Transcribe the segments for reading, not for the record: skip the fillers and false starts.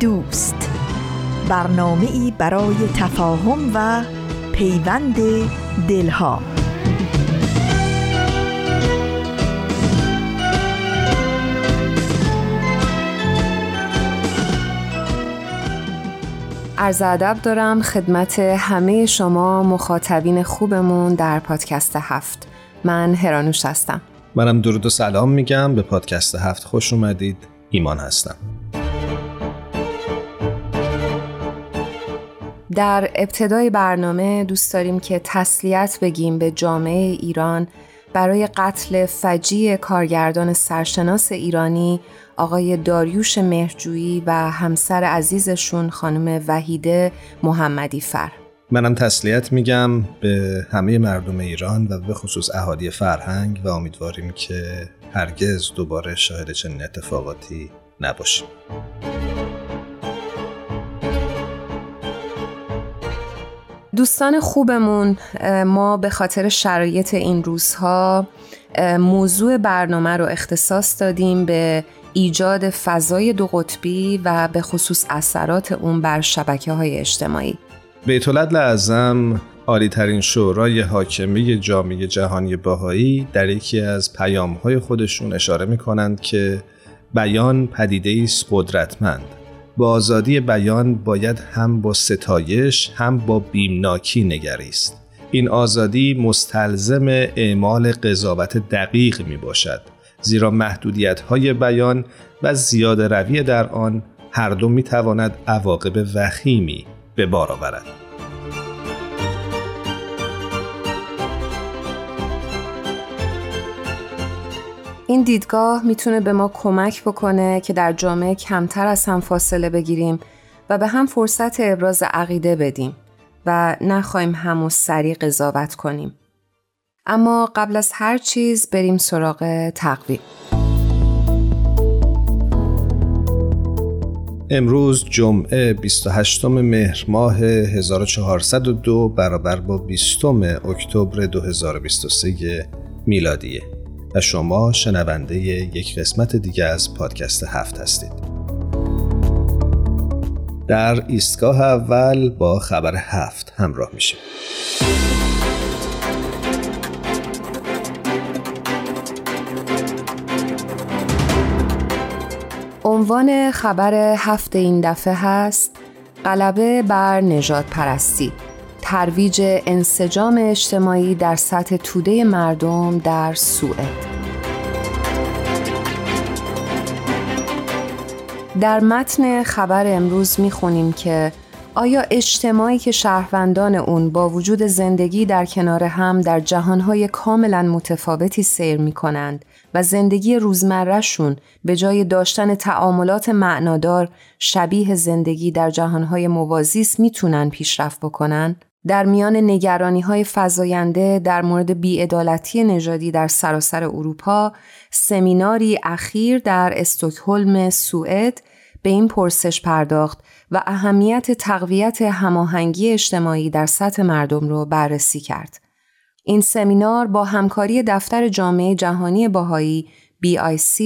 دوست، برنامه‌ای برای تفاهم و پیوند دلها. عرض ادب دارم خدمت همه شما مخاطبین خوبمون در پادکست هفت. من هرانوش هستم. منم درود و سلام میگم. به پادکست هفت خوش اومدید. ایمان هستم. در ابتدای برنامه دوست داریم که تسلیت بگیم به جامعه ایران برای قتل فجیع کارگردان سرشناس ایرانی آقای داریوش مهرجویی و همسر عزیزشون خانم وحیده محمدی فر. منم تسلیت میگم به همه مردم ایران و به خصوص احادی فرهنگ و امیدواریم که هرگز دوباره شاهد چنین اتفاقاتی نباشیم. دوستان خوبمون، ما به خاطر شرایط این روزها موضوع برنامه رو اختصاص دادیم به ایجاد فضای دو قطبی و به خصوص اثرات اون بر شبکه‌های اجتماعی. بیت العدل اعظم، عالی‌ترین شورای حاکمه جامعه جهانی بهائی، در یکی از پیام‌های خودشون اشاره می‌کنند که بیان پدیده‌ای است قدرتمند. با آزادی بیان باید هم با ستایش هم با بیمناکی نگریست. این آزادی مستلزم اعمال قضاوت دقیق می باشد، زیرا محدودیت‌های بیان و زیاده روی در آن هر دو می تواند عواقب وخیمی به بار آورد. این دیدگاه میتونه به ما کمک بکنه که در جامعه کمتر از هم فاصله بگیریم و به هم فرصت ابراز عقیده بدیم و نخواهیم همو سریع قضاوت کنیم. اما قبل از هر چیز بریم سراغ تقویم. امروز جمعه 28 مهر ماه 1402 برابر با 20 اکتبر 2023 میلادیه. و شما شنونده یک قسمت دیگه از پادکست هفت هستید. در ایستگاه اول با خبر هفت همراه میشیم. عنوان خبر هفت این دفعه هست: غلبه بر نژاد پرستی، ترویج انسجام اجتماعی در سطح توده مردم در سوئد. در متن خبر امروز می‌خونیم که آیا اجتماعی که شهروندان اون با وجود زندگی در کنار هم در جهانهای کاملا متفاوتی سیر می‌کنند و زندگی روزمره‌شون به جای داشتن تعاملات معنادار شبیه زندگی در جهانهای موازی است میتونن پیشرفت بکنن؟ در میان نگرانی‌های فزاینده در مورد بی‌عدالتی نژادی در سراسر اروپا، سمیناری اخیر در استکهلم سوئد به این پرسش پرداخت و اهمیت تقویت هماهنگی اجتماعی در سطح مردم را بررسی کرد. این سمینار با همکاری دفتر جامعه جهانی بهائی BIC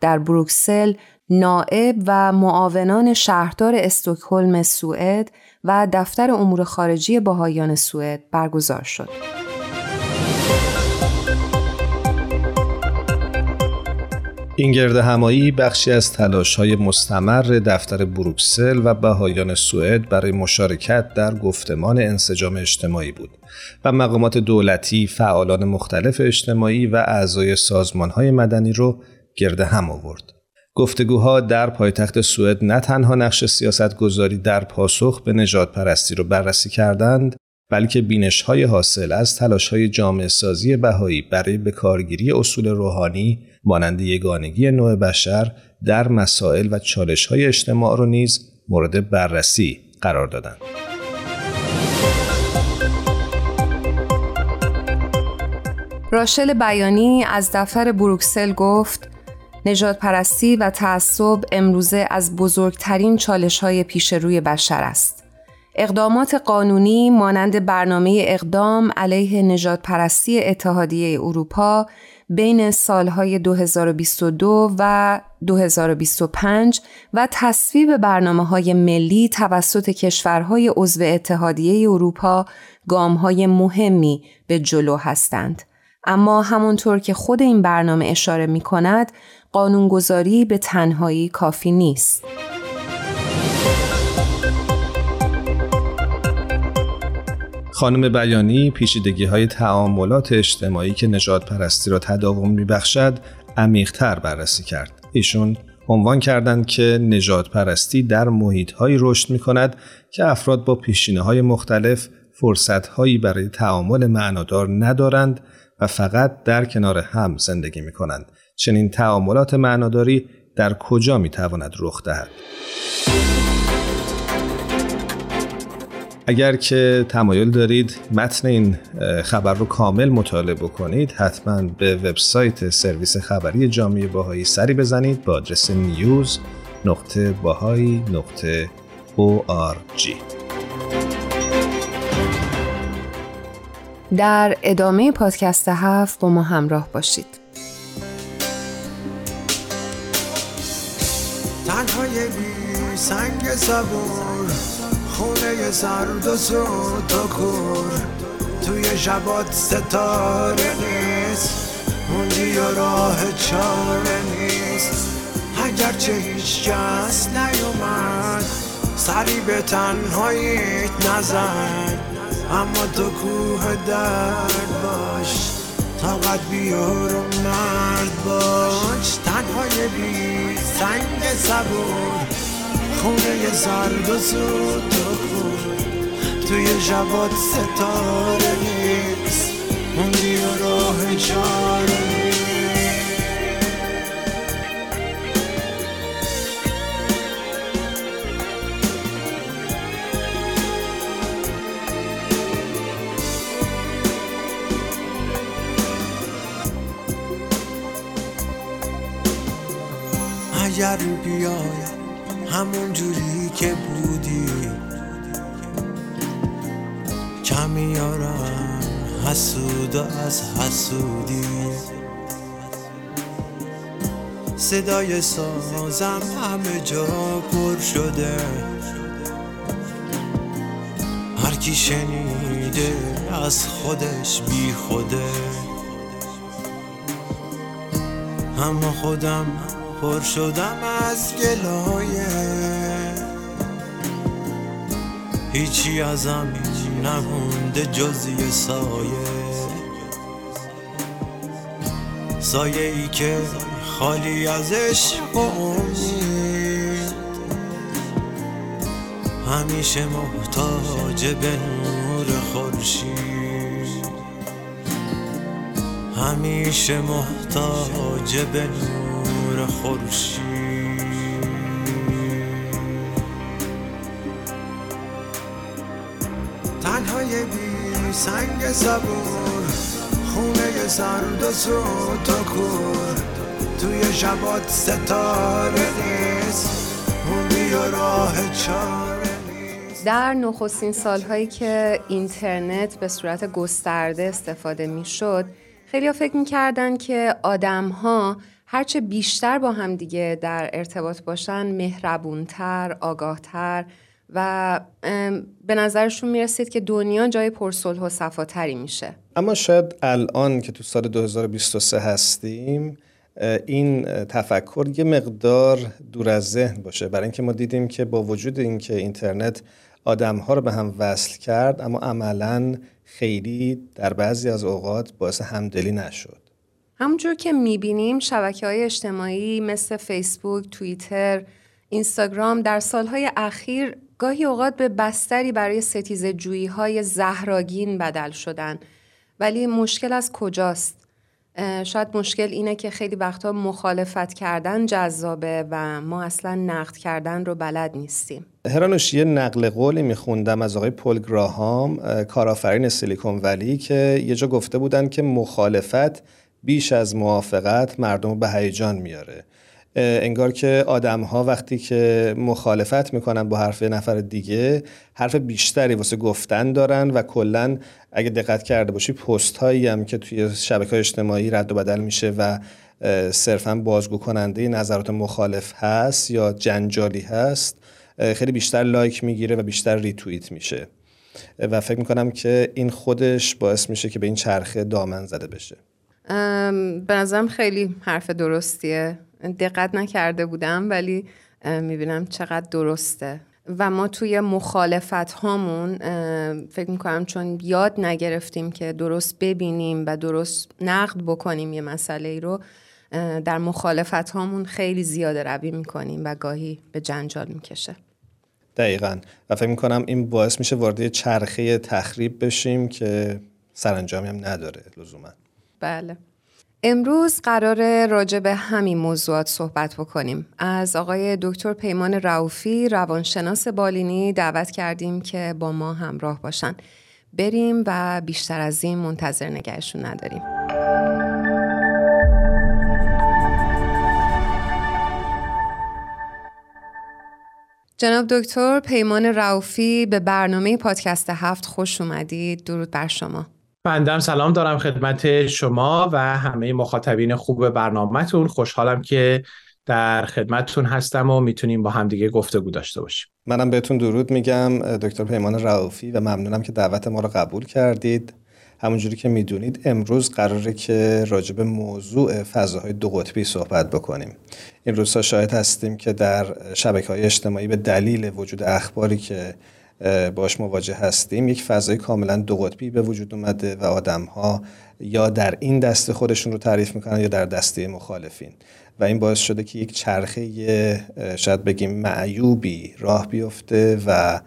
در بروکسل، نائب و معاونان شهردار استکهلم سوئد و دفتر امور خارجه بهائیان سوئد برگزار شد. این گرد همایی بخشی از تلاش‌های مستمر دفتر بروکسل و بهائیان سوئد برای مشارکت در گفتمان انسجام اجتماعی بود و مقامات دولتی، فعالان مختلف اجتماعی و اعضای سازمان‌های مدنی رو گرد هم آورد. گفتگوها در پایتخت سوئد نه تنها نقش سیاست‌گذاری در پاسخ به نژادپرستی رو بررسی کردند، بلکه بینش‌های حاصل از تلاش‌های جامعه‌سازی بهائی برای بکارگیری اصول روحانی مانند یگانگی نوع بشر در مسائل و چالش‌های اجتماع را نیز مورد بررسی قرار دادند. راشل بیانی از دفتر بروکسل گفت نژادپرستی و تعصب امروزه از بزرگترین چالش‌های پیش روی بشر است. اقدامات قانونی مانند برنامه اقدام علیه نژادپرستی اتحادیه اروپا بین سالهای 2022 و 2025 و تصویب برنامه‌های ملی توسط کشورهای عضو اتحادیه اروپا گام‌های مهمی به جلو هستند. اما همونطور که خود این برنامه اشاره می کند، قانونگذاری به تنهایی کافی نیست. خانم بیانی پیچیدگی‌های تعاملات اجتماعی که نژادپرستی را تداوم می‌بخشد، عمیق‌تر بررسی کرد. ایشون عنوان کردند که نژادپرستی در محیط‌هایی رشد می‌کند که افراد با پیشینه‌های مختلف فرصت‌هایی برای تعامل معنادار ندارند و فقط در کنار هم زندگی می‌کنند. چنین تعاملات معناداری در کجا می‌تواند رخ دهد؟ اگر که تمایل دارید متن این خبر رو کامل مطالعه بکنید، حتما به وبسایت سرویس خبری جامعه بهائی سری بزنید با آدرس news.bahai.org. در ادامه پادکست هفت با ما همراه باشید. تنهای بی سنگ صبور خونه سرد و سود و کور، توی شبات ستاره نیست، موندی و راه چاره نیست، اگرچه هیچ کس نیومد سری به تنهاییت نزن، اما تو کوه درد باش طاقت بیار و مرد باش. تنهای بی سنگ صبور خونه زرد و زود و خور، توی جواد ستاره نیست، موندی و راه چاره نیست. اگر بیاید همون جوری که بودی، کمی آرام حسود از حسودی، صدای سازم همه جا پر شده، هر کی شنیده از خودش بی خوده، اما خودم پر شدم از گلایه، هیچی ازم نمونده جز یه سایه، سایه ای که خالی ازش امید، همیشه محتاج به نور خورشید، همیشه محتاج به نور خورشید. تنهای بی سنگ صبور خونه سرد و سوت و کور، توی شبات ستاره نیست، موندی و راه چاره نیست. در نخستین سالهایی که اینترنت به صورت گسترده استفاده می شد، خیلی ها فکر می کردن که آدم ها هرچه بیشتر با هم دیگه در ارتباط باشن مهربونتر، آگاهتر و به نظرشون میرسید که دنیا جای پرصلح و صفاتری میشه. اما شاید الان که تو سال 2023 هستیم این تفکر یه مقدار دور از ذهن باشه، برای اینکه ما دیدیم که با وجود اینکه اینترنت آدم‌ها رو به هم وصل کرد، اما عملاً خیلی در بعضی از اوقات باعث همدلی نشد. همونجور که میبینیم شبکه‌های اجتماعی مثل فیسبوک، توییتر، اینستاگرام در سالهای اخیر گاهی اوقات به بستری برای ستیزه‌جویی‌های زهرآگین بدل شدن. ولی مشکل از کجاست؟ شاید مشکل اینه که خیلی وقتا مخالفت کردن جذابه و ما اصلا نقد کردن رو بلد نیستیم. هرانوش یه نقل قولی میخوندم از آقای پول گراهام، کارآفرین سیلیکون ولی، که یه جا گفته بودن که مخالفت بیش از موافقت مردم رو به هیجان میاره. انگار که آدم‌ها وقتی که مخالفت میکنن با حرف نفر دیگه، حرف بیشتری واسه گفتن دارن و کلاً اگه دقت کرده باشی پست‌هایی هم که توی شبکه‌های اجتماعی رد و بدل میشه و صرفاً بازگو کننده نظرات مخالف هست یا جنجالی هست، خیلی بیشتر لایک میگیره و بیشتر ریتوییت میشه و فکر میکنم که این خودش باعث میشه که به این چرخه دامن زده بشه. به نظرم خیلی حرف درستیه. دقت نکرده بودم ولی میبینم چقدر درسته و ما توی مخالفت هامون فکر میکنم چون یاد نگرفتیم که درست ببینیم و درست نقد بکنیم یه مسئله رو، در مخالفت هامون خیلی زیاده روی میکنیم و گاهی به جنجال میکشه. دقیقاً. و فکر میکنم این باعث میشه وارد چرخه تخریب بشیم که سرانجامی هم نداره لزوما. بله. امروز قراره راجع به همین موضوعات صحبت بکنیم. از آقای دکتر پیمان رئوفی، روانشناس بالینی، دعوت کردیم که با ما همراه باشن. بریم و بیشتر از این منتظر نگهشون نداریم. جناب دکتر پیمان رئوفی، به برنامه پادکست هفت خوش اومدید. درود بر شما. بندم سلام دارم خدمت شما و همه مخاطبین خوب برنامه‌تون. خوشحالم که در خدمتتون هستم و میتونیم با همدیگه گفتگو داشته باشیم. منم بهتون درود میگم دکتر پیمان رئوفی و ممنونم که دعوت ما رو قبول کردید. همونجوری که میدونید امروز قراره که راجع به موضوع فضاهای دو قطبی صحبت بکنیم. این روزها شاهد هستیم که در شبکه‌های اجتماعی به دلیل وجود اخباری که باش مواجه هستیم، یک فضای کاملا دو قطبی به وجود اومده و آدم‌ها یا در این دسته خودشون رو تعریف میکنن یا در دسته مخالفین و این باعث شده که یک چرخه شاید بگیم معیوبی راه بیفته و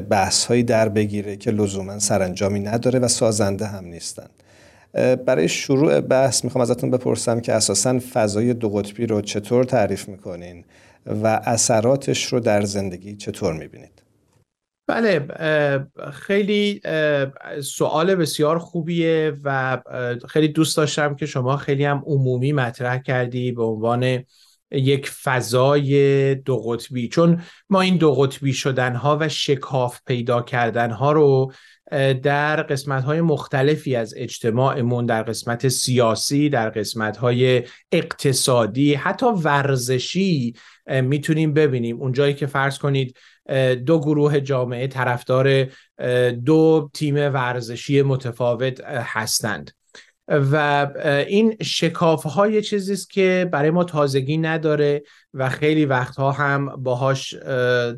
بحث‌هایی در بگیره که لزوما سرانجامی نداره و سازنده هم نیستن. برای شروع بحث میخوام ازتون بپرسم که اساساً فضای دو قطبی رو چطور تعریف میکنین و اثراتش رو در زندگی چطور میبینید؟ بله، خیلی سوال بسیار خوبیه و خیلی دوست داشتم که شما خیلی هم عمومی مطرح کردی به عنوان یک فضای دو قطبی، چون ما این دو قطبی شدنها و شکاف پیدا کردنها رو در قسمت‌های مختلفی از اجتماعمون، در قسمت سیاسی، در قسمت‌های اقتصادی، حتی ورزشی میتونیم ببینیم. اونجایی که فرض کنید دو گروه جامعه طرفدار دو تیم ورزشی متفاوت هستند و این شکاف‌ها یه چیزیست که برای ما تازگی نداره و خیلی وقتها هم باهاش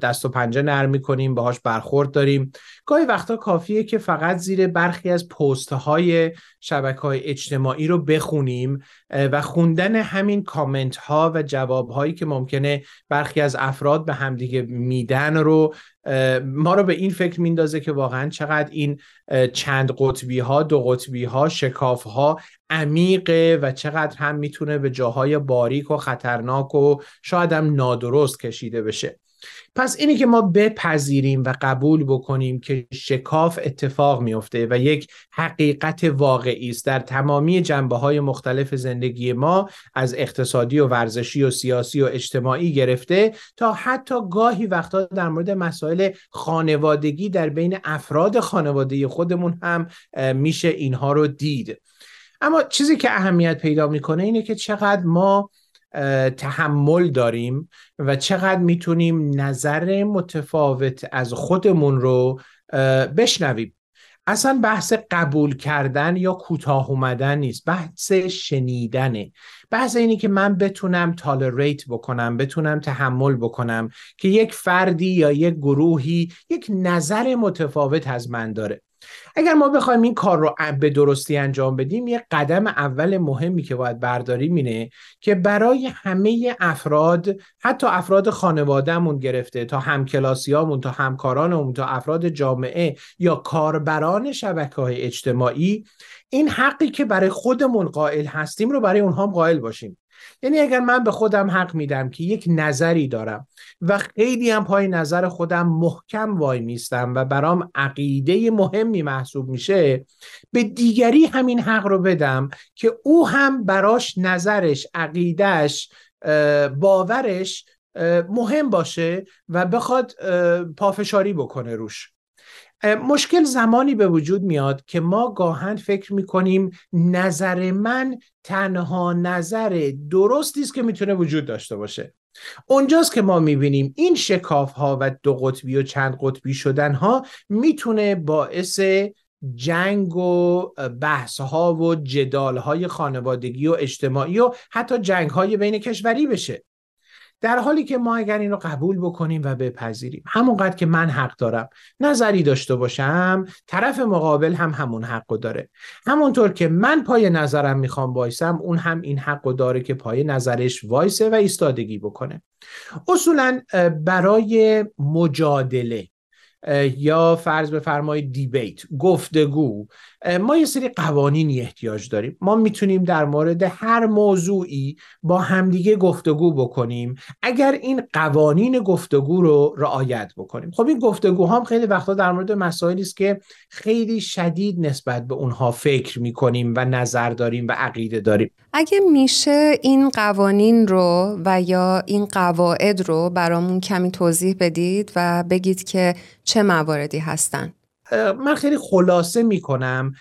دست و پنجه نرم می‌کنیم، باهاش برخورد داریم. گاهی وقتا کافیه که فقط زیر برخی از پست‌های شبکه‌های اجتماعی رو بخونیم و خوندن همین کامنت‌ها و جواب‌هایی که ممکنه برخی از افراد به همدیگه میدن رو ما رو به این فکر میندازه که واقعا چقدر این چند قطبی‌ها، دو قطبی‌ها، شکاف‌ها عمیقه و چقدر هم میتونه به جاهای باریک و خطرناک و شاید هم نادرست کشیده بشه. پس اینی که ما بپذیریم و قبول بکنیم که شکاف اتفاق میفته و یک حقیقت واقعی است در تمامی جنبه‌های مختلف زندگی ما، از اقتصادی و ورزشی و سیاسی و اجتماعی گرفته تا حتی گاهی وقتا در مورد مسائل خانوادگی در بین افراد خانواده خودمون هم میشه اینها رو دید. اما چیزی که اهمیت پیدا میکنه اینه که چقدر ما تحمل داریم و چقدر میتونیم نظر متفاوت از خودمون رو بشنویم. اصلا بحث قبول کردن یا کوتاه اومدن نیست، بحث شنیدنه. بحث اینی که من بتونم تالریت بکنم، بتونم تحمل بکنم که یک فردی یا یک گروهی یک نظر متفاوت از من داره. اگر ما بخوایم این کار رو به درستی انجام بدیم، یک قدم اول مهمی که باید برداریم اینه که برای همه افراد، حتی افراد خانوادهمون گرفته تا همکلاسیامون، تا همکارانمون، تا افراد جامعه یا کاربران شبکه‌های اجتماعی، این حقی که برای خودمون قائل هستیم رو برای اونها هم قائل باشیم. یعنی اگر من به خودم حق میدم که یک نظری دارم و خیلی هم پای نظر خودم محکم وای میستم و برام عقیده مهمی محسوب میشه، به دیگری همین حق رو بدم که او هم براش نظرش، عقیدهش، باورش مهم باشه و بخواد پافشاری بکنه روش. مشکل زمانی به وجود میاد که ما گاهن فکر میکنیم نظر من تنها نظر درستی است که میتونه وجود داشته باشه. اونجاست که ما میبینیم این شکاف ها و دو قطبی و چند قطبی شدن ها میتونه باعث جنگ و بحث ها و جدال های خانوادگی و اجتماعی و حتی جنگ های بین کشوری بشه. در حالی که ما اگر این رو قبول بکنیم و بپذیریم، همونقدر که من حق دارم نظری داشته باشم، طرف مقابل هم همون حق داره. همونطور که من پای نظرم میخوام وایسم، اون هم این حق داره که پای نظرش وایسه و ایستادگی بکنه. اصولاً برای مجادله یا فرض بفرمایید دیبیت، گفتگو، ما یه سری قوانینی احتیاج داریم. ما میتونیم در مورد هر موضوعی با همدیگه گفتگو بکنیم اگر این قوانین گفتگو رو رعایت بکنیم. خب این گفتگو هم خیلی وقتا در مورد مسائلی است که خیلی شدید نسبت به اونها فکر میکنیم و نظر داریم و عقیده داریم. اگه میشه این قوانین رو و یا این قواعد رو برامون کمی توضیح بدید و بگید که چه مواردی هستن؟ من خیلی خلاصه میکنم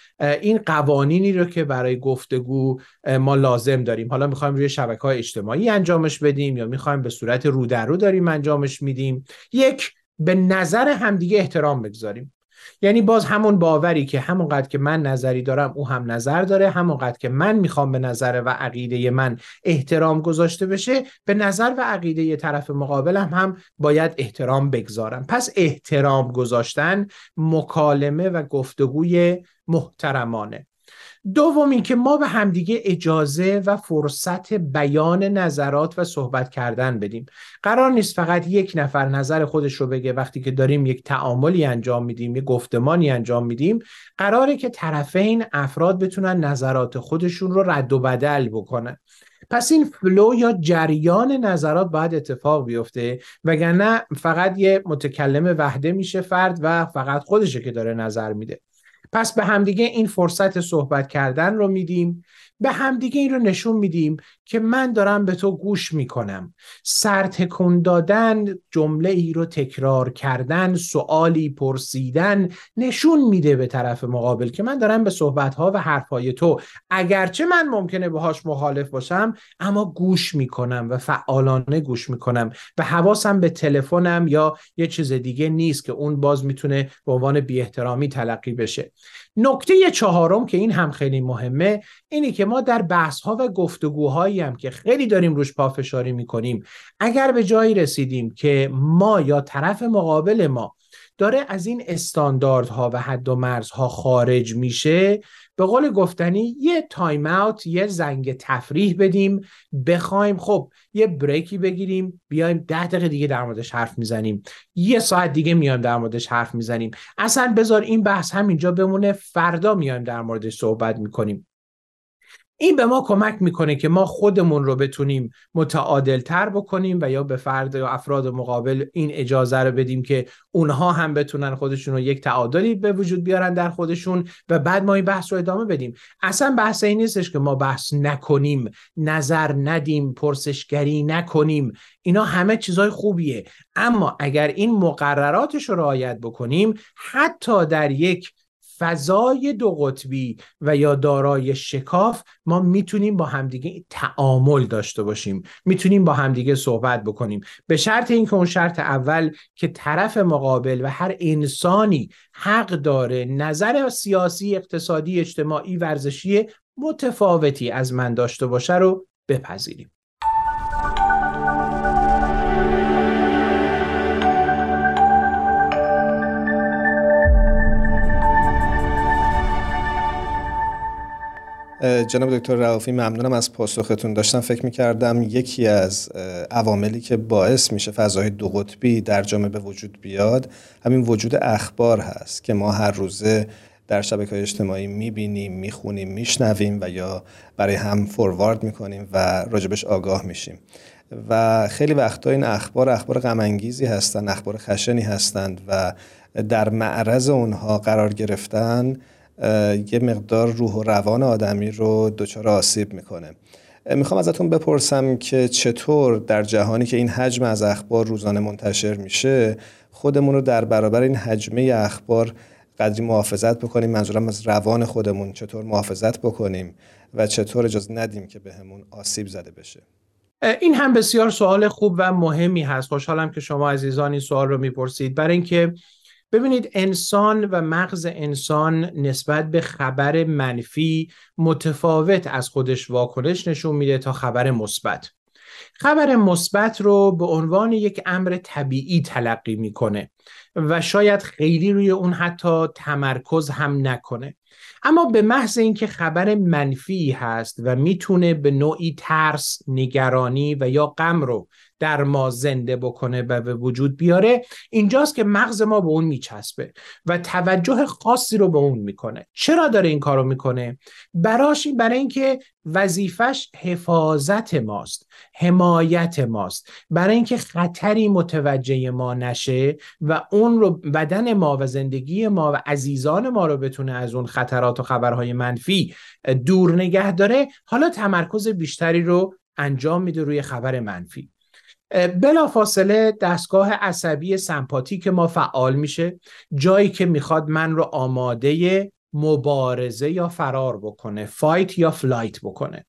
این قوانینی رو که برای گفتگو ما لازم داریم. حالا میخوایم روی شبکه‌های اجتماعی انجامش بدیم یا میخوایم به صورت رو در رو داریم انجامش میدیم. یک، به نظر همدیگه احترام بگذاریم. یعنی باز همون باوری که همونقدر که من نظری دارم او هم نظر داره، همونقدر که من میخوام به نظر و عقیده من احترام گذاشته بشه، به نظر و عقیده یه طرف مقابلم هم باید احترام بگذارم. پس احترام گذاشتن، مکالمه و گفتگوی محترمانه. دوم این که ما به همدیگه اجازه و فرصت بیان نظرات و صحبت کردن بدیم. قرار نیست فقط یک نفر نظر خودش رو بگه. وقتی که داریم یک تعاملی انجام میدیم، یک گفتمانی انجام میدیم، قراره که طرفین افراد بتونن نظرات خودشون رو رد و بدل بکنن. پس این فلو یا جریان نظرات باید اتفاق بیفته، وگرنه فقط یه متکلم وحده میشه فرد و فقط خودشه که داره نظر میده. پس به همدیگه این فرصت صحبت کردن رو میدیم، به همدیگه این رو نشون میدیم که من دارم به تو گوش میکنم. سرتکون دادن، جمله ای رو تکرار کردن، سوالی پرسیدن نشون میده به طرف مقابل که من دارم به صحبتها و حرفهای تو، اگرچه من ممکنه باهاش مخالف باشم، اما گوش میکنم و فعالانه گوش میکنم و حواسم به تلفنم یا یه چیز دیگه نیست که اون باز میتونه به عنوان بی‌احترامی تلقی بشه. نکته چهارم که این هم خیلی مهمه، اینه که ما در بحث‌ها و گفتگوهایی هم که خیلی داریم روش پافشاری می‌کنیم، اگر به جایی رسیدیم که ما یا طرف مقابل ما داره از این استانداردها و حد و مرزها خارج میشه، به قول گفتنی یه تایم اوت، یه زنگ تفریح بدیم، بخوایم خب یه بریکی بگیریم، بیایم 10 دقیقه دیگه در موردش حرف میزنیم، 1 ساعت دیگه میایم در موردش حرف میزنیم، اصلا بذار این بحث همینجا بمونه، فردا میایم در موردش صحبت میکنیم. این به ما کمک میکنه که ما خودمون رو بتونیم متعادل‌تر بکنیم و یا به فرد یا افراد مقابل این اجازه رو بدیم که اونها هم بتونن خودشون رو یک تعادلی به وجود بیارن در خودشون و بعد ما این بحث رو ادامه بدیم. اصلا بحث این نیستش که ما بحث نکنیم، نظر ندیم، پرسشگری نکنیم. اینا همه چیزای خوبیه، اما اگر این مقرراتش رو رعایت بکنیم، حتی در یک فضای دو قطبی و یا دارای شکاف، ما میتونیم با همدیگه تعامل داشته باشیم، میتونیم با همدیگه صحبت بکنیم، به شرط اینکه اون شرط اول که طرف مقابل و هر انسانی حق داره نظر سیاسی، اقتصادی، اجتماعی، ورزشی متفاوتی از من داشته باشه رو بپذیریم. جناب دکتر رئوفی ممنونم از پاسختون. داشتم فکر می‌کردم یکی از عواملی که باعث میشه فضای دو قطبی در جامعه به وجود بیاد همین وجود اخبار هست که ما هر روزه در شبکه‌های اجتماعی می‌بینیم، می‌خونیم، می‌شنویم و یا برای هم فوروارد می‌کنیم و راجبش آگاه میشیم. و خیلی وقتا این اخبار غم‌انگیزی هستند، اخبار خشنی هستند و در معرض اونها قرار گرفتن یه مقدار روح و روان آدمی رو دچار آسیب میکنه. میخوام ازتون بپرسم که چطور در جهانی که این حجم از اخبار روزانه منتشر میشه خودمون رو در برابر این حجمه اخبار قدری محافظت بکنیم، منظورم از روان خودمون چطور محافظت بکنیم و چطور اجازه ندیم که بهمون آسیب زده بشه. این هم بسیار سوال خوب و مهمی هست. خوشحالم که شما عزیزان این سوال رو میپرسید، برای اینکه ببینید انسان و مغز انسان نسبت به خبر منفی متفاوت از خودش واکنش نشون میده تا خبر مثبت. خبر مثبت رو به عنوان یک امر طبیعی تلقی میکنه و شاید خیلی روی اون حتی تمرکز هم نکنه، اما به محض اینکه خبر منفی هست و میتونه به نوعی ترس، نگرانی و یا غم رو در ما زنده بکنه و به وجود بیاره، اینجاست که مغز ما به اون میچسبه و توجه خاصی رو به اون میکنه. چرا داره این کارو میکنه؟ برای اینکه وظیفش حفاظت ماست، حمایت ماست، برای اینکه خطری متوجه ما نشه و اون رو بدن ما و زندگی ما و عزیزان ما رو بتونه از اون خطرات و خبرهای منفی دور نگه داره. حالا تمرکز بیشتری رو انجام میده روی خبر منفی. بلافاصله دستگاه عصبی سمپاتیک ما فعال میشه، جایی که میخواد من رو آماده مبارزه یا فرار بکنه، فایت یا فلایت بکنه،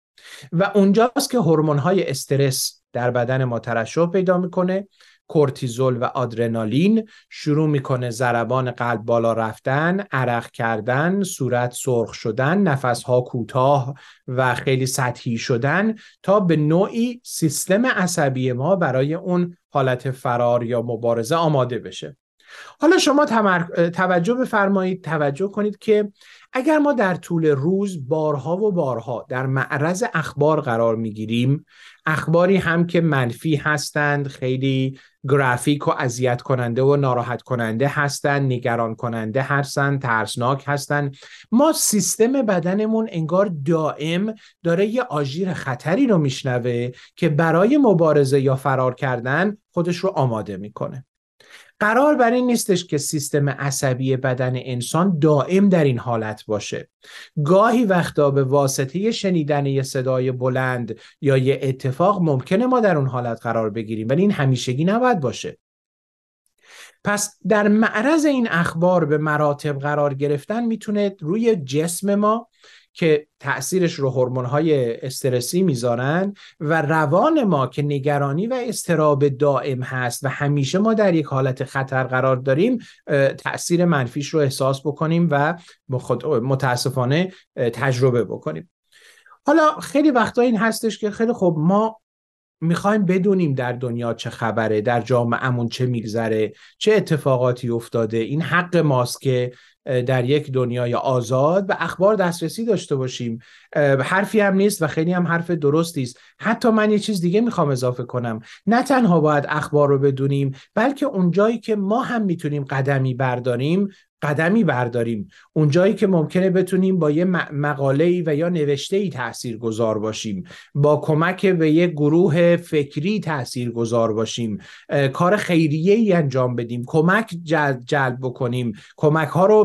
و اونجاست که هورمون‌های استرس در بدن ما ترشح پیدا میکنه. کورتیزول و آدرنالین شروع میکنه ضربان قلب بالا رفتن، عرق کردن، صورت سرخ شدن، نفسها کوتاه و خیلی سطحی شدن، تا به نوعی سیستم عصبی ما برای اون حالت فرار یا مبارزه آماده بشه. حالا شما توجه بفرمایید، توجه کنید که اگر ما در طول روز بارها در معرض اخبار قرار میگیریم، اخباری هم که منفی هستند، خیلی گرافیک و اذیت کننده و ناراحت کننده هستند، نگران کننده هستند، ترسناک هستند، ما سیستم بدنمون انگار دائم داره یه آژیر خطری رو میشنوه که برای مبارزه یا فرار کردن خودش رو آماده میکنه. قرار بر این نیستش که سیستم عصبی بدن انسان دائم در این حالت باشه. گاهی وقتا به واسطه شنیدن یه صدای بلند یا یه اتفاق ممکنه ما در اون حالت قرار بگیریم، ولی این همیشگی نباید باشه. پس در معرض این اخبار به مراتب قرار گرفتن میتونه روی جسم ما که تأثیرش رو هورمون‌های استرسی میذارن و روان ما که نگرانی و اضطراب دائم هست و همیشه ما در یک حالت خطر قرار داریم، تأثیر منفیش رو احساس بکنیم و متاسفانه تجربه بکنیم. حالا خیلی وقتا این هستش که خیلی خب ما میخوایم بدونیم در دنیا چه خبره، در جامعه‌مون چه میگذره، چه اتفاقاتی افتاده. این حق ماست که در یک دنیای آزاد به اخبار دسترسی داشته باشیم. حرفی هم نیست و خیلی هم حرف درستی است. حتی من یه چیز دیگه میخوام اضافه کنم، نه تنها باید اخبار رو بدونیم، بلکه اونجایی که ما هم میتونیم قدمی برداریم، اونجایی که ممکنه بتونیم با یه مقاله‌ای و یا نوشته‌ای تاثیرگذار باشیم، با کمک به یه گروه فکری تاثیرگذار باشیم، کار خیریه‌ای انجام بدیم، کمک جلب بکنیم، کمک‌ها رو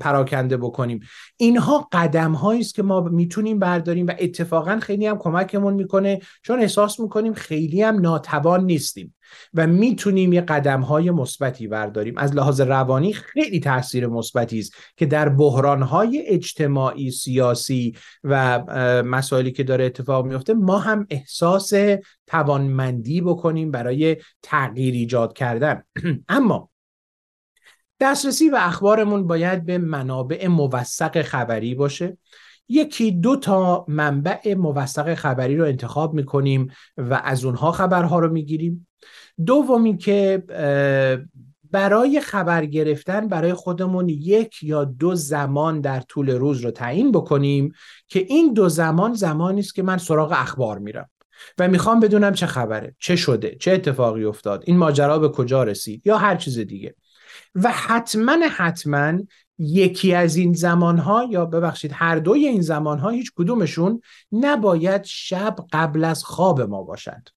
پراکنده بکنیم. اینها قدم‌هایی است که ما میتونیم برداریم و اتفاقاً خیلی هم کمکمون میکنه، چون احساس میکنیم خیلی هم ناتوان نیستیم و میتونیم یه قدم‌های مثبتی برداریم. از لحاظ روانی خیلی تاثیر مثبتی است که در بحران‌های اجتماعی، سیاسی و مسائلی که داره اتفاق میفته ما هم احساس توانمندی بکنیم برای تغییر ایجاد کردن. اما دسترسی و اخبارمون باید به منابع موثق خبری باشه. یکی دو تا منبع موثق خبری رو انتخاب می‌کنیم و از اونها خبرها رو می‌گیریم. دومی که برای خبر گرفتن برای خودمون یک یا دو زمان در طول روز رو تعیین بکنیم که این دو زمان زمانی است که من سراغ اخبار میرم و میخوام بدونم چه خبره، چه شده، چه اتفاقی افتاد، این ماجرا به کجا رسید یا هر چیز دیگه. و حتماً یکی از این زمانها یا ببخشید هر دوی این زمانها هیچ کدومشون نباید شب قبل از خواب ما باشند.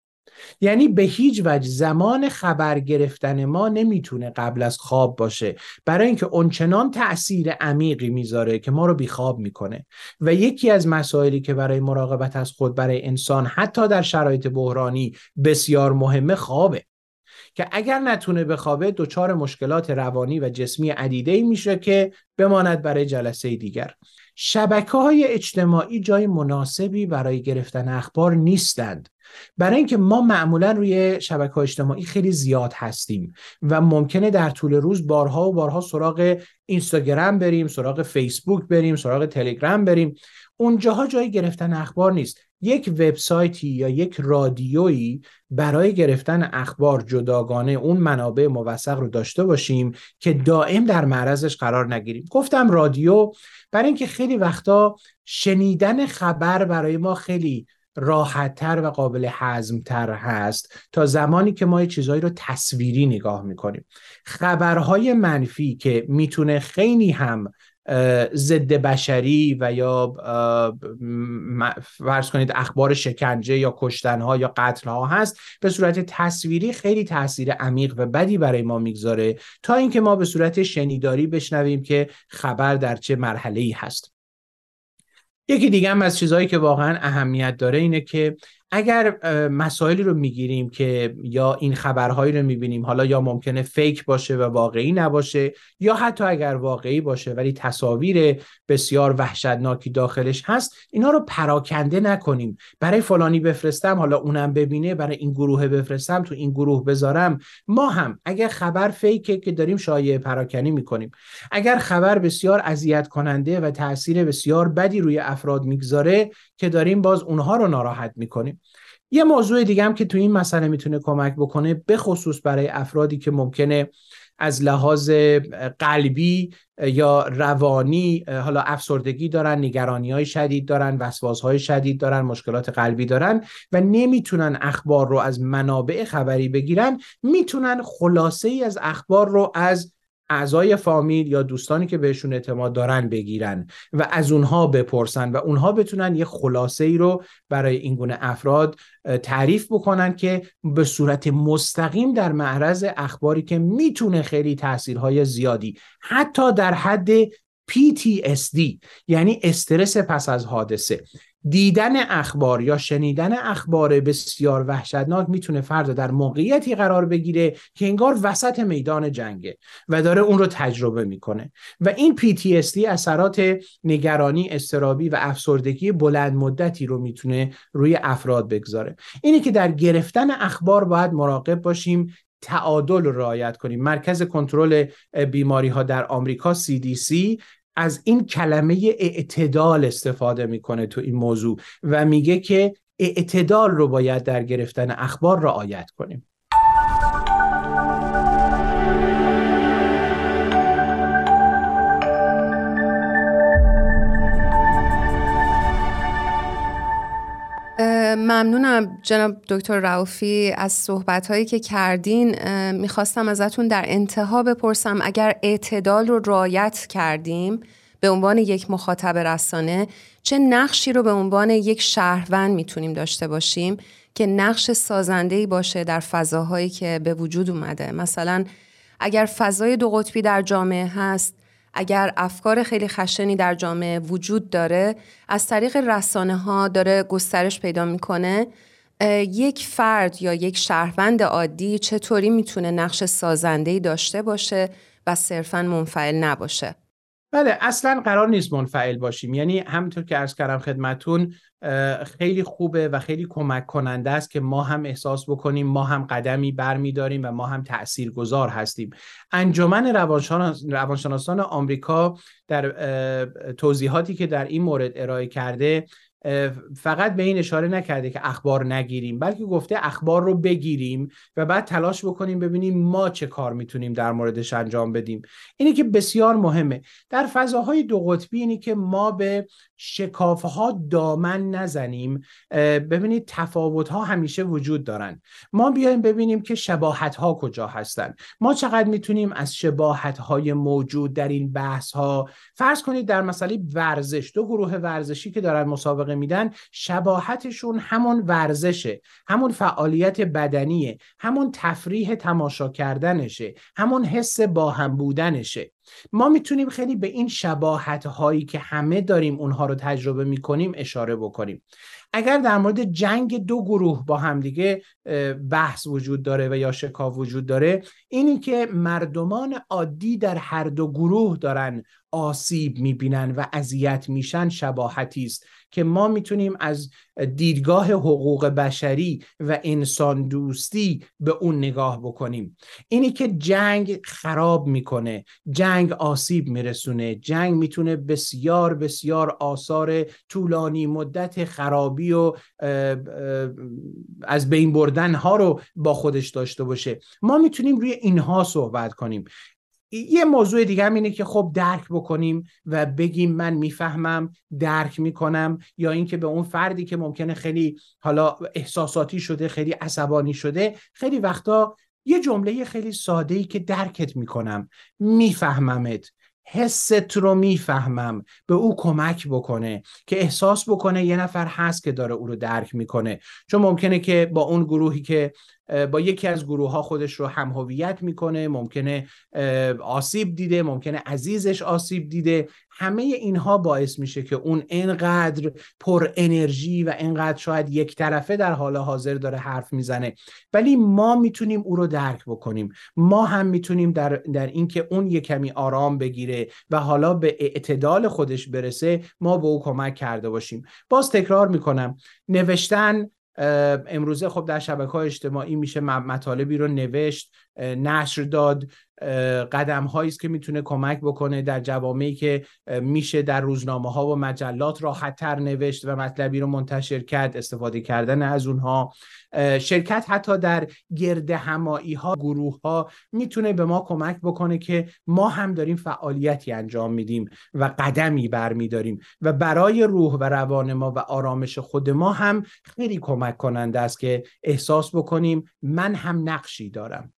یعنی به هیچ وجه زمان خبر گرفتن ما نمیتونه قبل از خواب باشه، برای اینکه اونچنان تأثیر عمیقی میذاره که ما رو بیخواب میکنه. و یکی از مسائلی که برای مراقبت از خود برای انسان حتی در شرایط بحرانی بسیار مهمه خوابه، که اگر نتونه بخوابه دچار مشکلات روانی و جسمی عدیده‌ای میشه که بماند برای جلسه دیگر. شبکه‌های اجتماعی جای مناسبی برای گرفتن اخبار نیستند، برای اینکه ما معمولا روی شبکه‌های اجتماعی خیلی زیاد هستیم و ممکنه در طول روز بارها و بارها سراغ اینستاگرام بریم، سراغ فیسبوک بریم، سراغ تلگرام بریم. اونجاها جای گرفتن اخبار نیست. یک وبسایتی یا یک رادیویی برای گرفتن اخبار جداگانه اون منابع موثق رو داشته باشیم که دائم در معرضش قرار نگیریم. گفتم رادیو، برای اینکه خیلی وقتا شنیدن خبر برای ما خیلی راحت‌تر و قابل هضم‌تر هست تا زمانی که ما چیزایی رو تصویری نگاه می‌کنیم. خبرهای منفی که میتونه خیلی هم ضد بشری و یا فرض کنید اخبار شکنجه یا کشتنها یا قتلها هست، به صورت تصویری خیلی تاثیر عمیق و بدی برای ما میگذاره تا اینکه ما به صورت شنیداری بشنویم که خبر در چه مرحله‌ای هست. یکی دیگه هم از چیزهایی که واقعا اهمیت داره اینه که اگر مسائلی رو میگیریم که یا این خبرهایی رو میبینیم، حالا یا ممکنه فیک باشه و واقعی نباشه یا حتی اگر واقعی باشه ولی تصاویر بسیار وحشتناکی داخلش هست، اینا رو پراکنده نکنیم. برای فلانی بفرستم حالا اونم ببینه، برای این گروه بفرستم تو این گروه بذارم. ما هم اگر خبر فیکه که داریم شایعه پراکنی میکنیم، اگر خبر بسیار اذیت کننده و تاثیر بسیار بدی روی افراد میگذاره که داریم باز اونها رو ناراحت میکنیم. یه موضوع دیگه هم که تو این مسئله میتونه کمک بکنه، به خصوص برای افرادی که ممکنه از لحاظ قلبی یا روانی حالا افسردگی دارن، نگرانی‌های شدید دارن، وسواس‌های شدید دارن، مشکلات قلبی دارن و نمیتونن اخبار رو از منابع خبری بگیرن، میتونن خلاصه‌ای از اخبار رو از اعضای فامیل یا دوستانی که بهشون اعتماد دارن بگیرن و از اونها بپرسن و اونها بتونن یه خلاصه ای رو برای این گونه افراد تعریف بکنن که به صورت مستقیم در معرض اخباری که میتونه خیلی تاثیرهای زیادی حتی در حد PTSD یعنی استرس پس از حادثه، دیدن اخبار یا شنیدن اخبار بسیار وحشتناک میتونه فرد در موقعیتی قرار بگیره که انگار وسط میدان جنگه و داره اون رو تجربه میکنه. و این PTSD اثرات نگرانی، اضطرابی و افسردگی بلند مدتی رو میتونه روی افراد بگذاره. اینه که در گرفتن اخبار باید مراقب باشیم، تعادل رو رعایت کنیم. مرکز کنترل بیماری ها در آمریکا CDC از این کلمه اعتدال استفاده میکنه تو این موضوع و میگه که اعتدال رو باید در گرفتن اخبار رعایت کنیم. ممنونم جناب دکتر رئوفی از صحبت‌هایی که کردین. میخواستم ازتون در انتها بپرسم اگر اعتدال رو رعایت کردیم به عنوان یک مخاطب رسانه، چه نقشی رو به عنوان یک شهروند میتونیم داشته باشیم که نقش سازنده‌ای باشه در فضاهایی که به وجود اومده؟ مثلا اگر فضای دو قطبی در جامعه هست، اگر افکار خیلی خشنی در جامعه وجود داره، از طریق رسانه‌ها داره گسترش پیدا میکنه، یک فرد یا یک شهروند عادی چطوری میتونه نقش سازنده‌ای داشته باشه و صرفاً منفعل نباشه؟ بله، اصلاً قرار نیست منفعل باشیم. یعنی همونطور که عرض کردم خدمتون، خیلی خوبه و خیلی کمک کننده است که ما هم احساس بکنیم ما هم قدمی برمیداریم و ما هم تأثیرگذار هستیم. انجمن روانشناسان آمریکا در توضیحاتی که در این مورد ارائه کرده فقط به این اشاره نکرده که اخبار نگیریم، بلکه گفته اخبار رو بگیریم و بعد تلاش بکنیم ببینیم ما چه کار میتونیم در موردش انجام بدیم. اینی که بسیار مهمه در فضاهای دو قطبی، اینی که ما به شکاف‌ها دامن نزنیم. ببینید تفاوت‌ها همیشه وجود دارن، ما بیایم ببینیم که شباهت‌ها کجا هستن، ما چقدر میتونیم از شباهت‌های موجود در این بحث‌ها، فرض کنید در مسئله ورزش، دو گروه ورزشی که دارن مسابقه میدن، شباهتشون همون ورزشه، همون فعالیت بدنیه، همون تفریح تماشا کردنشه، همون حس با هم بودنشه. ما میتونیم خیلی به این شباهت هایی که همه داریم اونها رو تجربه میکنیم اشاره بکنیم. اگر در مورد جنگ دو گروه با همدیگه بحث وجود داره و یا شکاف وجود داره، اینی که مردمان عادی در هر دو گروه دارن آسیب میبینن و اذیت میشن شباهتی است که ما میتونیم از دیدگاه حقوق بشری و انسان دوستی به اون نگاه بکنیم. اینی که جنگ خراب میکنه، جنگ آسیب میرسونه، جنگ میتونه بسیار بسیار آثار طولانی مدت خرابی و از بین بردن ها رو با خودش داشته باشه، ما میتونیم روی اینها صحبت کنیم. یه موضوع دیگه هم اینه که خب درک بکنیم و بگیم من میفهمم، درک میکنم، یا اینکه به اون فردی که ممکنه خیلی حالا احساساتی شده، خیلی عصبانی شده، خیلی وقتا یه جمله خیلی ساده‌ای که درکت میکنم، میفهممت، حست رو میفهمم، به او کمک بکنه که احساس بکنه یه نفر هست که داره او رو درک میکنه. چون ممکنه که با اون گروهی که با یکی از گروه ها خودش رو هم هویت میکنه، ممکنه آسیب دیده، ممکنه عزیزش آسیب دیده، همه اینها باعث میشه که اون انقدر پر انرژی و انقدر شاید یک طرفه در حال حاضر داره حرف میزنه، ولی ما میتونیم او رو درک بکنیم. ما هم میتونیم در این که اون یک کمی آرام بگیره و حالا به اعتدال خودش برسه، ما به او کمک کرده باشیم. باز تکرار میکنم، نوشتن امروزه خب در شبکه‌های اجتماعی میشه مطالبی رو نوشت، نشر داد، قدم‌هایی است که میتونه کمک بکنه در جوامعی که میشه در روزنامه‌ها و مجلات راحت‌تر نوشت و مطلبی رو منتشر کرد، استفاده کردن از اونها. شرکت حتی در گرد همایی‌ها، گروه‌ها میتونه به ما کمک بکنه که ما هم داریم فعالیتی انجام میدیم و قدمی برمی‌داریم و برای روح و روان ما و آرامش خود ما هم خیلی کمک کننده است که احساس بکنیم من هم نقشی دارم.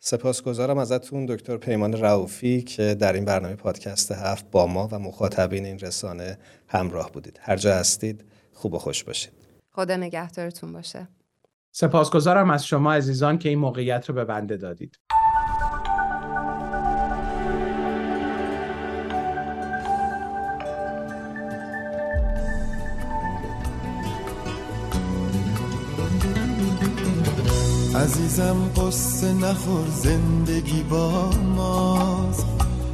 سپاسگزارم ازتون دکتر پیمان رئوفی که در این برنامه پادکست هفت با ما و مخاطبین این رسانه همراه بودید. هر جا هستید خوب و خوش باشید. خدا نگهدارتون باشه. سپاسگزارم از شما عزیزان که این موقعیت رو به بنده دادید. عزیزم قصه نخور، زندگی با ماست،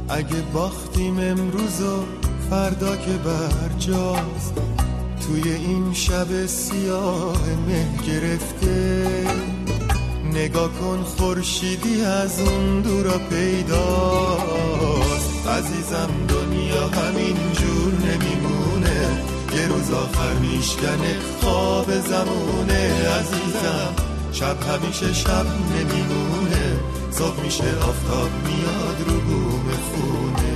اگه باختیم امروز و فردا که برجاست، توی این شب سیاه مه گرفته، نگاه کن خورشیدی از اون دورا پیداست. عزیزم دنیا همین جور نمیمونه، یه روز آخر میشکنه خواب زمونه. عزیزم شب همیشه شب نمیمونه، صبح میشه آفتاب میاد رو بوم خونه.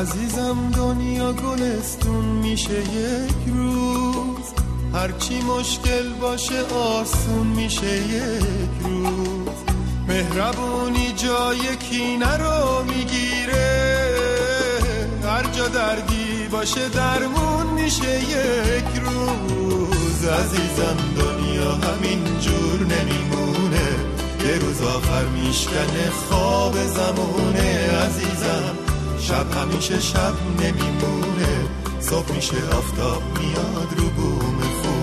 عزیزم دنیا گلستون میشه یک روز، هرچی مشکل باشه آسون میشه یک روز، مهربونی جای کینه رو میگیره، هر جا دردی باشه درمون میشه یک روز. عزیزم دنیا همین جور نمیمونه، یه روز آخر میشکنه خواب زمونه. عزیزم شب همیشه شب نمیمونه، صبح میشه آفتاب میاد رو بوم خونه.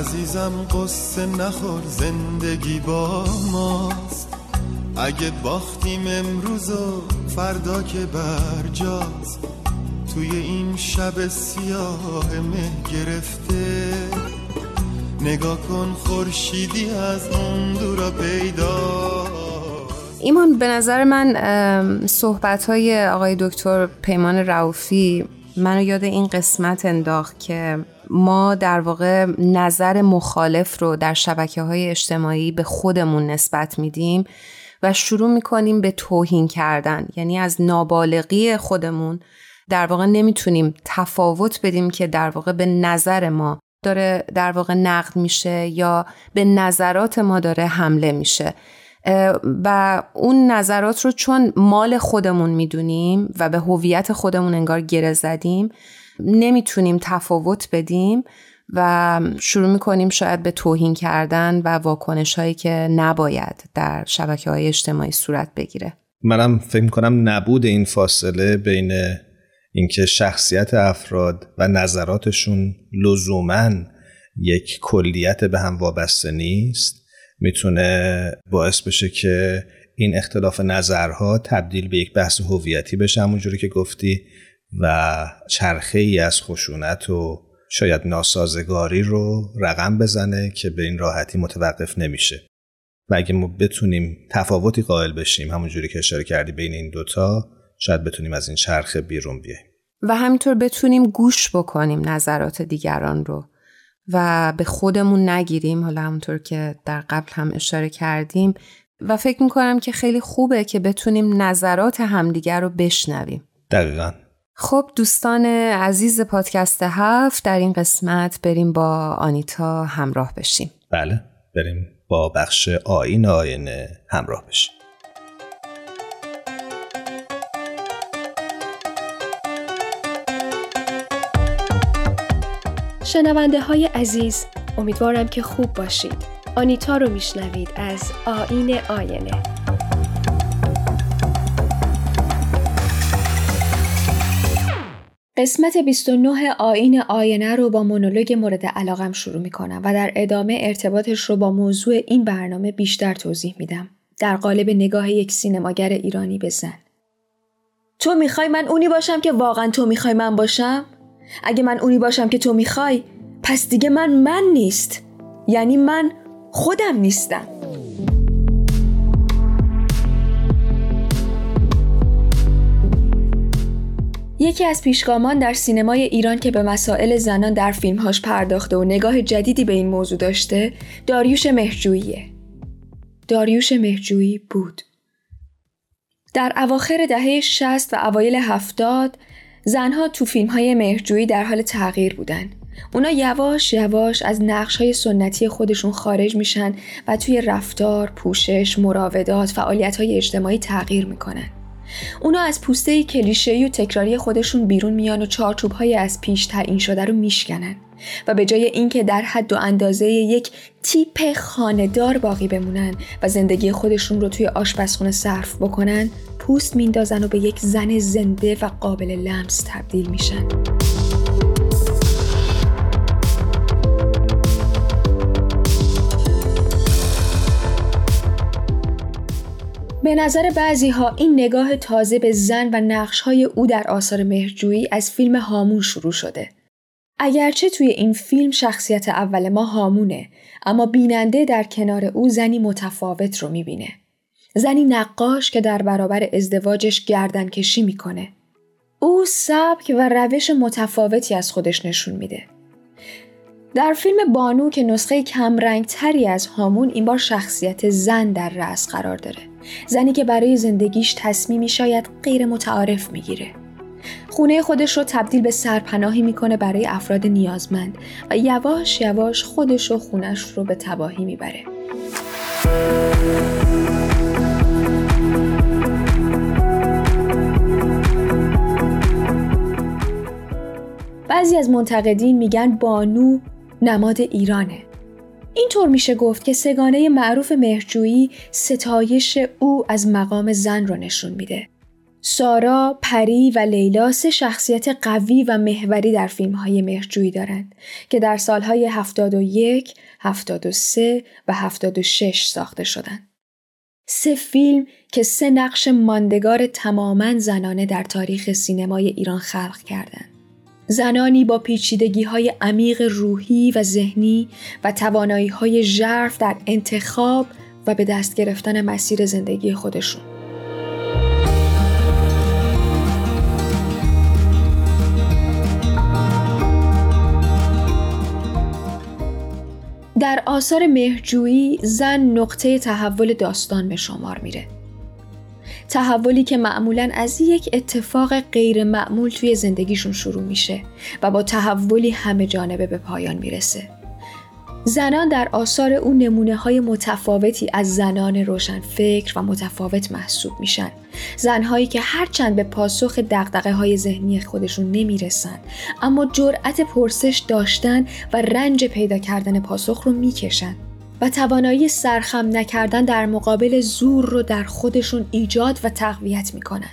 عزیزم قصه نخور، زندگی با ماست. اگه باختیم امروز و فردا که برجاست. توی این شب سیاه مه گرفته نگاه کن، خورشیدی از اون دورا پیداست. ایمان، به نظر من صحبت‌های آقای دکتر پیمان رئوفی منو یاد این قسمت انداخت که ما در واقع نظر مخالف رو در شبکه‌های اجتماعی به خودمون نسبت میدیم و شروع میکنیم به توهین کردن. یعنی از نابالغی خودمون در واقع نمیتونیم تفاوت بدیم که در واقع به نظر ما داره در واقع نقد میشه یا به نظرات ما داره حمله میشه و اون نظرات رو چون مال خودمون میدونیم و به هویت خودمون انگار گره زدیم، نمیتونیم تفاوت بدیم و شروع میکنیم شاید به توهین کردن و واکنش هایی که نباید در شبکه‌های اجتماعی صورت بگیره. منم فکر میکنم نبود این فاصله بین اینکه شخصیت افراد و نظراتشون لزوماً یک کلیت به هم وابسته نیست میتونه باعث بشه که این اختلاف نظرها تبدیل به یک بحث هویتی بشه، همونجوری که گفتی، و چرخه‌ای از خشونت و شاید ناسازگاری رو رقم بزنه که به این راحتی متوقف نمیشه. و اگه ما بتونیم تفاوتی قائل بشیم، همونجوری که اشاره کردی، بین این دوتا، شاید بتونیم از این چرخه بیرون بیاییم و همینطور بتونیم گوش بکنیم نظرات دیگران رو و به خودمون نگیریم، حالا همونطور که در قبل هم اشاره کردیم. و فکر میکنم که خیلی خوبه که بتونیم نظرات همدیگر رو بشنویم. دقیقاً. خب دوستان عزیز پادکست هفت، در این قسمت بریم با آنیتا همراه بشیم. بله، بریم با بخش آئین آینه همراه بشیم. شنونده های عزیز، امیدوارم که خوب باشید. آنیتا رو میشنوید از آئین آینه. قسمت 29 آئین آینه رو با مونولوگ مورد علاقم شروع میکنم و در ادامه ارتباطش رو با موضوع این برنامه بیشتر توضیح میدم، در قالب نگاه یک سینماگر ایرانی به زن. تو میخوای من اونی باشم که واقعا تو میخوای من باشم؟ اگه من اونی باشم که تو میخوای، پس دیگه من نیست. یعنی من خودم نیستم. یکی از پیشگامان در سینمای ایران که به مسائل زنان در فیلمهاش پرداخته و نگاه جدیدی به این موضوع داشته، داریوش مهرجوییه. داریوش مهرجویی بود. در اواخر دهه 60 و اوایل 70 زنها تو فیلم‌های مهرجویی در حال تغییر بودن. اونا یواش یواش از نقش‌های سنتی خودشون خارج میشن و توی رفتار، پوشش، مراودات، فعالیت‌های اجتماعی تغییر میکنن. اونا از پوسته کلیشه‌ای و تکراری خودشون بیرون میان و چارچوب‌های از پیش تعیین شده رو میشکنن و به جای اینکه در حد و اندازه یک تیپ خانه‌دار باقی بمونن و زندگی خودشون رو توی آشپزخونه صرف بکنن، پوست میندازن و به یک زن زنده و قابل لمس تبدیل میشن. به نظر بعضی‌ها این نگاه تازه به زن و نقش‌های او در آثار مهرجویی از فیلم هامون شروع شده. اگرچه توی این فیلم شخصیت اول ما هامونه، اما بیننده در کنار او زنی متفاوت رو می‌بینه. زنی نقاش که در برابر ازدواجش گردنکشی می‌کنه. او سبک و روش متفاوتی از خودش نشون میده. در فیلم بانو که نسخه کم رنگتری از هامون، این بار شخصیت زن در رأس قرار داره. زنی که برای زندگیش تصمیمی شاید غیر متعارف میگیره. خونه خودش رو تبدیل به سرپناهی میکنه برای افراد نیازمند و یواش یواش خودش و خونش رو به تباهی میبره. بعضی از منتقدین میگن بانو نماد ایرانه. اینطور میشه گفت که سگانه معروف مهرجویی ستایش او از مقام زن رو نشون میده. سارا، پری و لیلا سه شخصیت قوی و محوری در فیلم‌های مهرجویی دارند که در سال‌های 71، 73 و 76 ساخته شدند. سه فیلم که سه نقش ماندگار تماماً زنانه در تاریخ سینمای ایران خلق کردند. زنانی با پیچیدگی‌های عمیق روحی و ذهنی و توانایی‌های ژرف در انتخاب و به دست گرفتن مسیر زندگی خودشون. در آثار مهرجویی زن نقطه تحول داستان به شمار میره. تحولی که معمولاً از یک اتفاق غیر معمول توی زندگیشون شروع میشه و با تحولی همه جانبه به پایان میرسه. زنان در آثار او نمونه‌های متفاوتی از زنان روشنفکر و متفاوت محسوب میشن. زنهایی که هرچند به پاسخ دغدغه‌های ذهنی خودشون نمیرسن، اما جرأت پرسش داشتن و رنج پیدا کردن پاسخ رو میکشن و توانایی سرخم نکردن در مقابل زور رو در خودشون ایجاد و تقویت میکنن.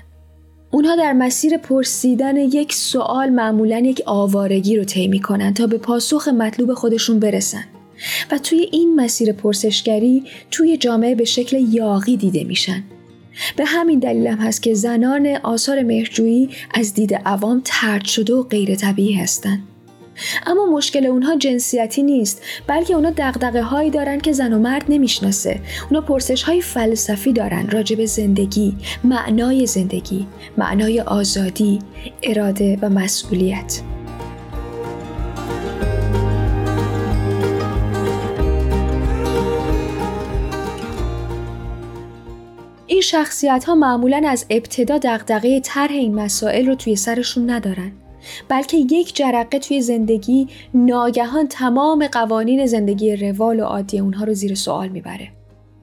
اونها در مسیر پرسیدن یک سوال معمولاً یک آوارگی رو طی میکنن تا به پاسخ مطلوب خودشون برسن و توی این مسیر پرسشگری توی جامعه به شکل یاغی دیده میشن. به همین دلیل هم هست که زنان آثار مهرجویی از دید عوام طرد شده و غیر طبیعی هستن. اما مشکل اونها جنسیتی نیست، بلکه اونها دغدغه هایی دارن که زن و مرد نمیشناسه. اونها پرسش های فلسفی دارن راجب زندگی، معنای زندگی، معنای آزادی، اراده و مسئولیت. این شخصیت ها معمولاً از ابتدا دغدغه طرح این مسائل رو توی سرشون ندارن، بلکه یک جرقه توی زندگی ناگهان تمام قوانین زندگی روال و عادی اونها رو زیر سوال میبره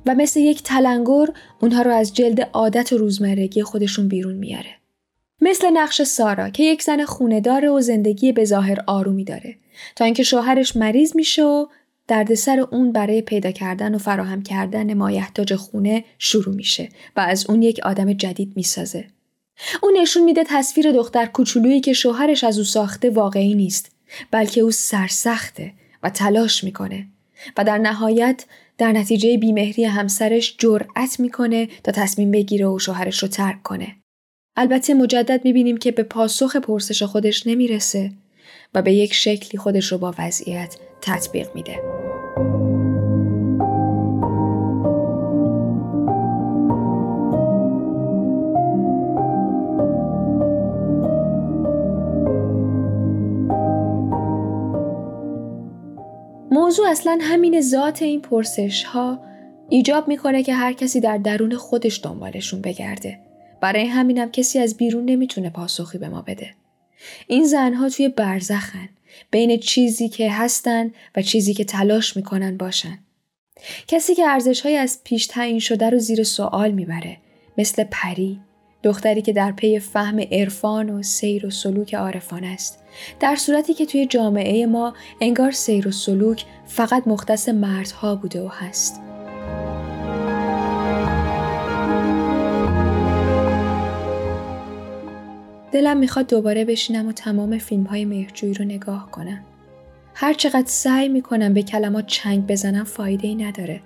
و مثل یک تلنگر اونها رو از جلد عادت و روزمرگی خودشون بیرون میاره. مثل نقش سارا که یک زن خونه‌داره و زندگی به ظاهر آرومی داره تا اینکه شوهرش مریض میشه و دردسر اون برای پیدا کردن و فراهم کردن مایحتاج خونه شروع میشه و از اون یک آدم جدید میسازه. اون نشون میده تصویر دختر کوچولویی که شوهرش از او ساخته واقعی نیست، بلکه او سرسخته و تلاش میکنه و در نهایت در نتیجه بیمهری همسرش جرأت میکنه تا تصمیم بگیره و شوهرش رو ترک کنه. البته مجدد میبینیم که به پاسخ پرسش خودش نمیرسه و به یک شکلی خودش رو با وضعیت تطبیق میده. موضوع اصلا همین ذات این پرسش ها ایجاب میکنه که هر کسی در درون خودش دنبالشون بگرده. برای همینم کسی از بیرون نمیتونه پاسخی به ما بده. این زنها توی برزخن، بین چیزی که هستن و چیزی که تلاش میکنن باشن. کسی که ارزش‌های از پیش تعیین شده رو زیر سوال میبره، مثل پری، دختری که در پی فهم عرفان و سیر و سلوک عارفان است، در صورتی که توی جامعه ما انگار سیر و سلوک فقط مختص مردها بوده و هست. دلم میخواد دوباره بشینم و تمام فیلم‌های مهرجویی رو نگاه کنم. هر چقدر سعی میکنم به کلمات چنگ بزنم فایده‌ای نداره.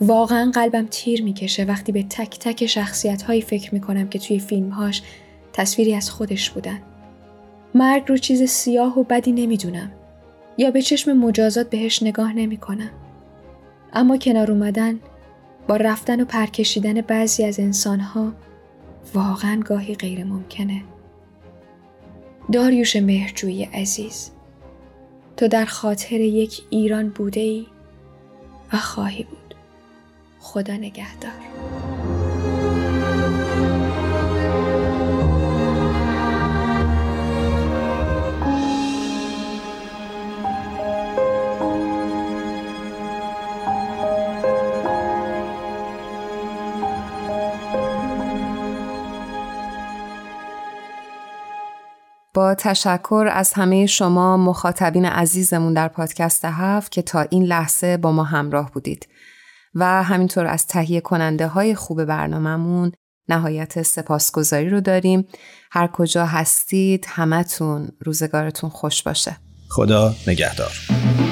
واقعاً قلبم تیر میکشه وقتی به تک تک شخصیت‌هایی فکر میکنم که توی فیلم‌هاش تصویری از خودش بودن. مرگ رو چیز سیاه و بدی نمیدونم یا به چشم مجازات بهش نگاه نمیکنم. اما کنار اومدن با رفتن و پرکشیدن بعضی از انسان‌ها واقعاً گاهی غیر ممکنه. داریوش مهرجویی عزیز، تو در خاطر یک ایران بوده ای و خواهی بود. خدا نگهدار. با تشکر از همه شما مخاطبین عزیزمون در پادکست هفت که تا این لحظه با ما همراه بودید و همینطور از تهیه کننده های خوب برنامه‌مون نهایت سپاسگزاری رو داریم. هر کجا هستید همتون روزگارتون خوش باشه. خدا نگهدار.